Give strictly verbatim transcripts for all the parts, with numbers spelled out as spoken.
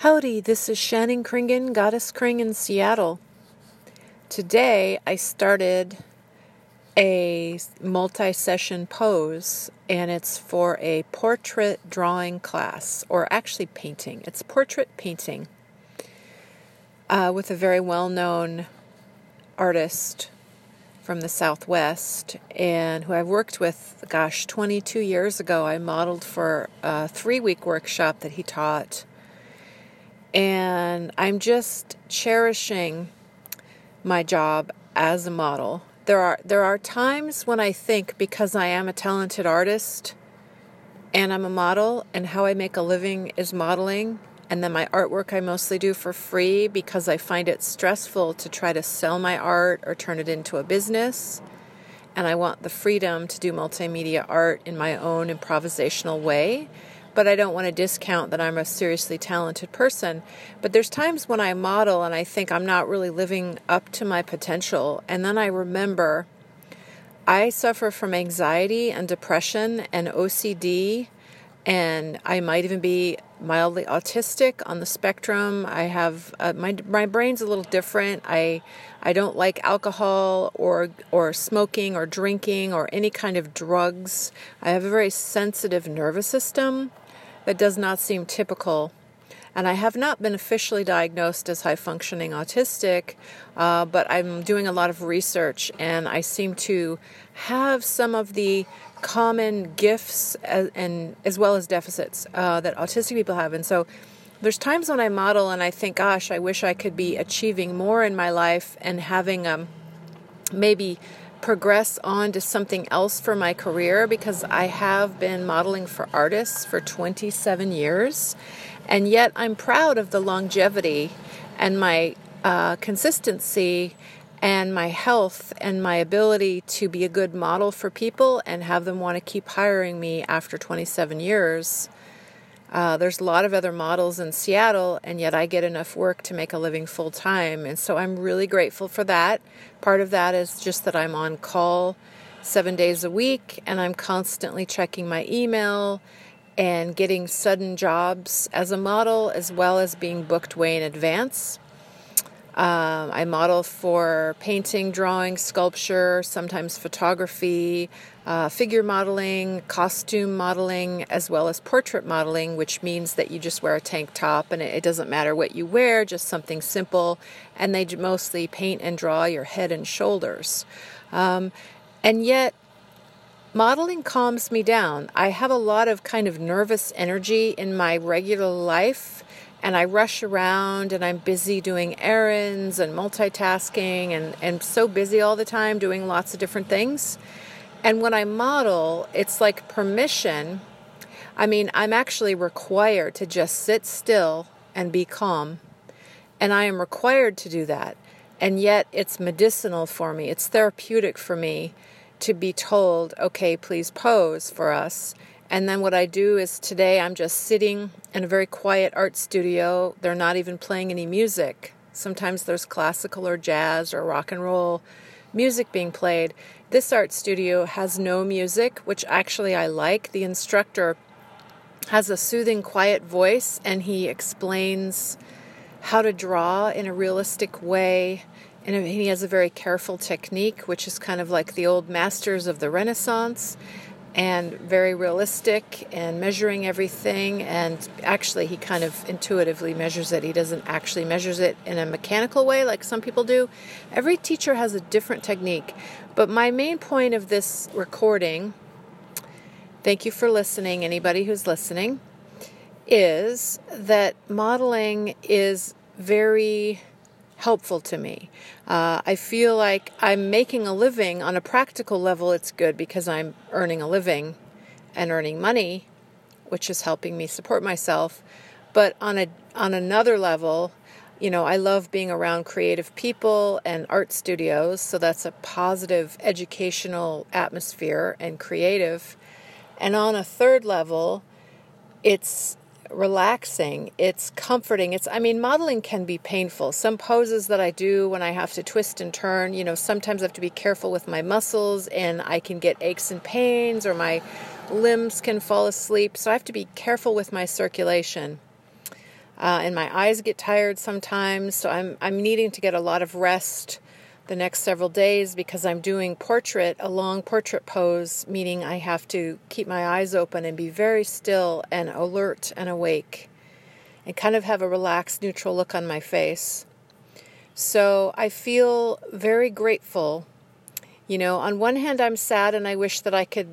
Howdy, this is Shannon Kringen, Goddess Kring in Seattle. Today I started a multi-session pose, and it's for a portrait drawing class, or actually painting. It's portrait painting uh, with a very well-known artist from the Southwest, and who I've worked with, gosh, twenty-two years ago. I modeled for a three-week workshop that he taught. And I'm just cherishing my job as a model. There are there are times when I think, because I am a talented artist and I'm a model and how I make a living is modeling, and then my artwork I mostly do for free because I find it stressful to try to sell my art or turn it into a business, and I want the freedom to do multimedia art in my own improvisational way. But I don't want to discount that I'm a seriously talented person. But there's times when I model and I think I'm not really living up to my potential. And then I remember I suffer from anxiety and depression and O C D, and I might even be mildly autistic on the spectrum. I have uh, my my brain's a little different. I I don't like alcohol or or smoking or drinking or any kind of drugs. I have a very sensitive nervous system that does not seem typical, and I have not been officially diagnosed as high-functioning autistic, uh, but I'm doing a lot of research, and I seem to have some of the common gifts as, and as well as deficits uh, that autistic people have. And so there's times when I model and I think, gosh, I wish I could be achieving more in my life and having um, maybe progress on to something else for my career, because I have been modeling for artists for twenty-seven years, and yet I'm proud of the longevity and my uh, consistency and my health and my ability to be a good model for people and have them want to keep hiring me after twenty-seven years. Uh, there's a lot of other models in Seattle, and yet I get enough work to make a living full time. And so I'm really grateful for that. Part of that is just that I'm on call seven days a week, and I'm constantly checking my email and getting sudden jobs as a model, as well as being booked way in advance. Um, I model for painting, drawing, sculpture, sometimes photography, uh, figure modeling, costume modeling, as well as portrait modeling, which means that you just wear a tank top and it doesn't matter what you wear, just something simple. And they mostly paint and draw your head and shoulders. Um, and yet, modeling calms me down. I have a lot of kind of nervous energy in my regular life, and I rush around, and I'm busy doing errands and multitasking, and, and so busy all the time doing lots of different things. And when I model, it's like permission. I mean, I'm actually required to just sit still and be calm. And I am required to do that. And yet it's medicinal for me. It's therapeutic for me to be told, okay, please pose for us. And then what I do is, today I'm just sitting in a very quiet art studio. They're not even playing any music. Sometimes there's classical or jazz or rock and roll music being played. This art studio has no music, which actually I like. The instructor has a soothing, quiet voice, and he explains how to draw in a realistic way. And he has a very careful technique, which is kind of like the old masters of the Renaissance, and very realistic and measuring everything. And actually he kind of intuitively measures it. He doesn't actually measures it in a mechanical way like some people do. Every teacher has a different technique. But my main point of this recording, thank you for listening, anybody who's listening, is that modeling is very helpful to me. Uh, I feel like I'm making a living. On a practical level, it's good because I'm earning a living and earning money, which is helping me support myself. But on a on another level, you know, I love being around creative people and art studios, so that's a positive educational atmosphere and creative. And on a third level, it's relaxing, it's comforting. It's, I mean, modeling can be painful. Some poses that I do when I have to twist and turn, you know, sometimes I have to be careful with my muscles, and I can get aches and pains, or my limbs can fall asleep. So I have to be careful with my circulation. uh, and my eyes get tired sometimes. So I'm I'm needing to get a lot of rest the next several days because I'm doing portrait, a long portrait pose, meaning I have to keep my eyes open and be very still and alert and awake and kind of have a relaxed, neutral look on my face. So I feel very grateful. You know, on one hand, I'm sad and I wish that I could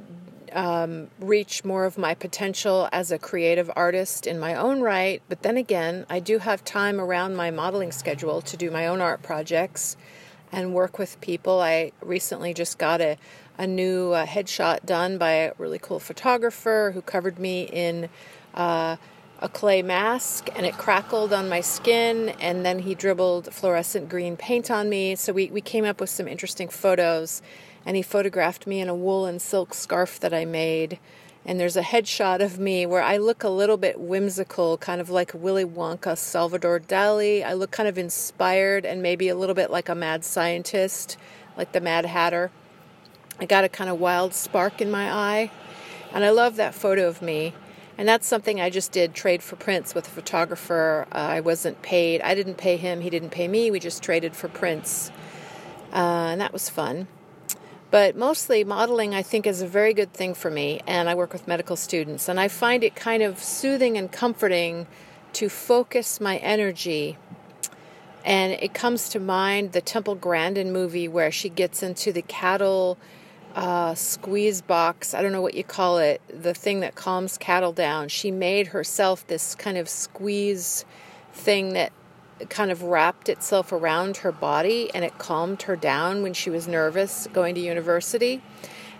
um, reach more of my potential as a creative artist in my own right. But then again, I do have time around my modeling schedule to do my own art projects and work with people. I recently just got a, a new uh, headshot done by a really cool photographer who covered me in uh, a clay mask, and it crackled on my skin, and then he dribbled fluorescent green paint on me. So we, we came up with some interesting photos, and he photographed me in a wool and silk scarf that I made. And there's a headshot of me where I look a little bit whimsical, kind of like Willy Wonka, Salvador Dali. I look kind of inspired and maybe a little bit like a mad scientist, like the Mad Hatter. I got a kind of wild spark in my eye. And I love that photo of me. And that's something I just did, trade for prints with a photographer. Uh, I wasn't paid. I didn't pay him. He didn't pay me. We just traded for prints. Uh, and that was fun. But mostly modeling, I think, is a very good thing for me, and I work with medical students, and I find it kind of soothing and comforting to focus my energy. And it comes to mind the Temple Grandin movie where she gets into the cattle uh, squeeze box, I don't know what you call it, the thing that calms cattle down. She made herself this kind of squeeze thing that kind of wrapped itself around her body, and it calmed her down when she was nervous going to university.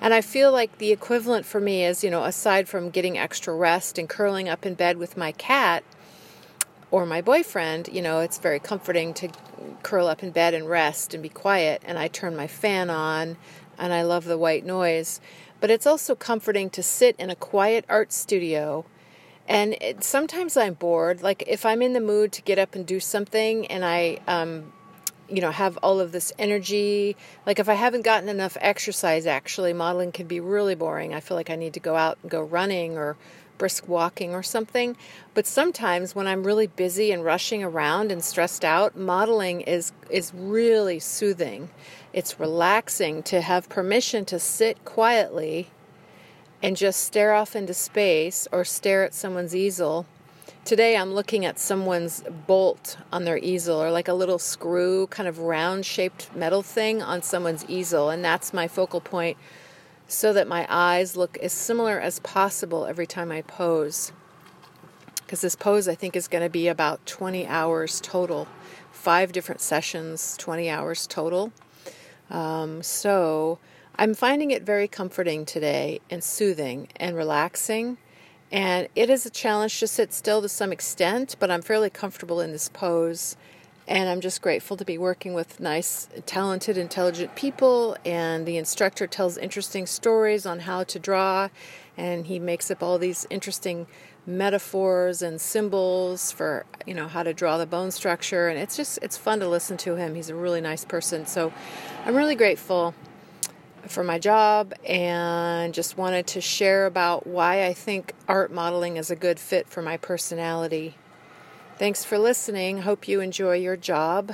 And I feel like the equivalent for me is, you know, aside from getting extra rest and curling up in bed with my cat or my boyfriend, you know, it's very comforting to curl up in bed and rest and be quiet. And I turn my fan on, and I love the white noise. But it's also comforting to sit in a quiet art studio. And it, sometimes I'm bored. Like if I'm in the mood to get up and do something and I, um, you know, have all of this energy, like if I haven't gotten enough exercise, actually, modeling can be really boring. I feel like I need to go out and go running or brisk walking or something. But sometimes when I'm really busy and rushing around and stressed out, modeling is, is really soothing. It's relaxing to have permission to sit quietly and just stare off into space or stare at someone's easel. Today I'm looking at someone's bolt on their easel, or like a little screw, kind of round-shaped metal thing on someone's easel, and that's my focal point so that my eyes look as similar as possible every time I pose. Because this pose, I think, is going to be about twenty hours total. Five different sessions, twenty hours total. Um, so... I'm finding it very comforting today and soothing and relaxing, and it is a challenge to sit still to some extent, but I'm fairly comfortable in this pose, and I'm just grateful to be working with nice, talented, intelligent people, and the instructor tells interesting stories on how to draw, and he makes up all these interesting metaphors and symbols for, you know, how to draw the bone structure, and it's just, it's fun to listen to him. He's a really nice person, so I'm really grateful for my job, and just wanted to share about why I think art modeling is a good fit for my personality. Thanks for listening. Hope you enjoy your job.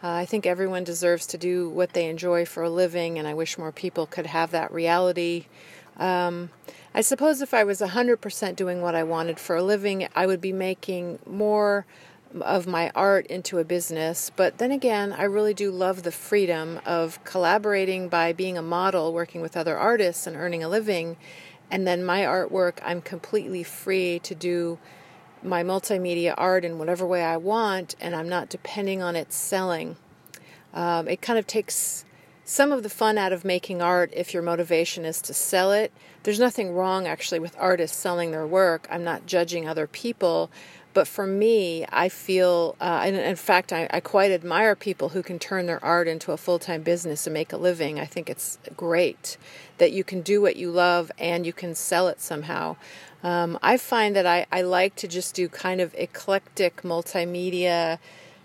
Uh, I think everyone deserves to do what they enjoy for a living, and I wish more people could have that reality. Um, I suppose if I was one hundred percent doing what I wanted for a living, I would be making more of my art into a business, but then again, I really do love the freedom of collaborating by being a model, working with other artists and earning a living, and then my artwork, I'm completely free to do my multimedia art in whatever way I want, and I'm not depending on it selling. Um, it kind of takes some of the fun out of making art if your motivation is to sell it. There's nothing wrong, actually, with artists selling their work. I'm not judging other people. But for me, I feel, uh, and in fact, I, I quite admire people who can turn their art into a full-time business and make a living. I think it's great that you can do what you love and you can sell it somehow. Um, I find that I, I like to just do kind of eclectic multimedia,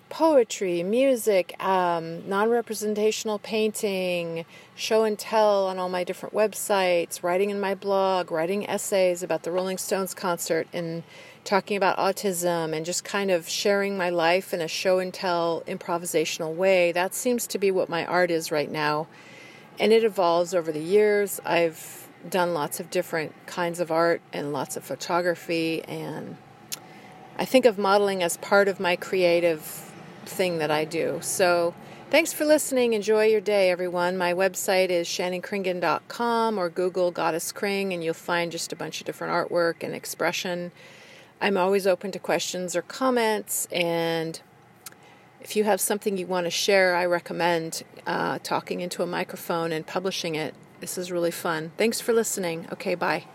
poetry, music, um, non-representational painting, show and tell on all my different websites, writing in my blog, writing essays about the Rolling Stones concert in talking about autism and just kind of sharing my life in a show and tell improvisational way. That seems to be what my art is right now. And it evolves over the years. I've done lots of different kinds of art and lots of photography, and I think of modeling as part of my creative thing that I do. So thanks for listening. Enjoy your day, everyone. My website is shannon kringen dot com, or Google Goddess Kring, and you'll find just a bunch of different artwork and expression. I'm always open to questions or comments, and if you have something you want to share, I recommend uh, talking into a microphone and publishing it. This is really fun. Thanks for listening. Okay, bye.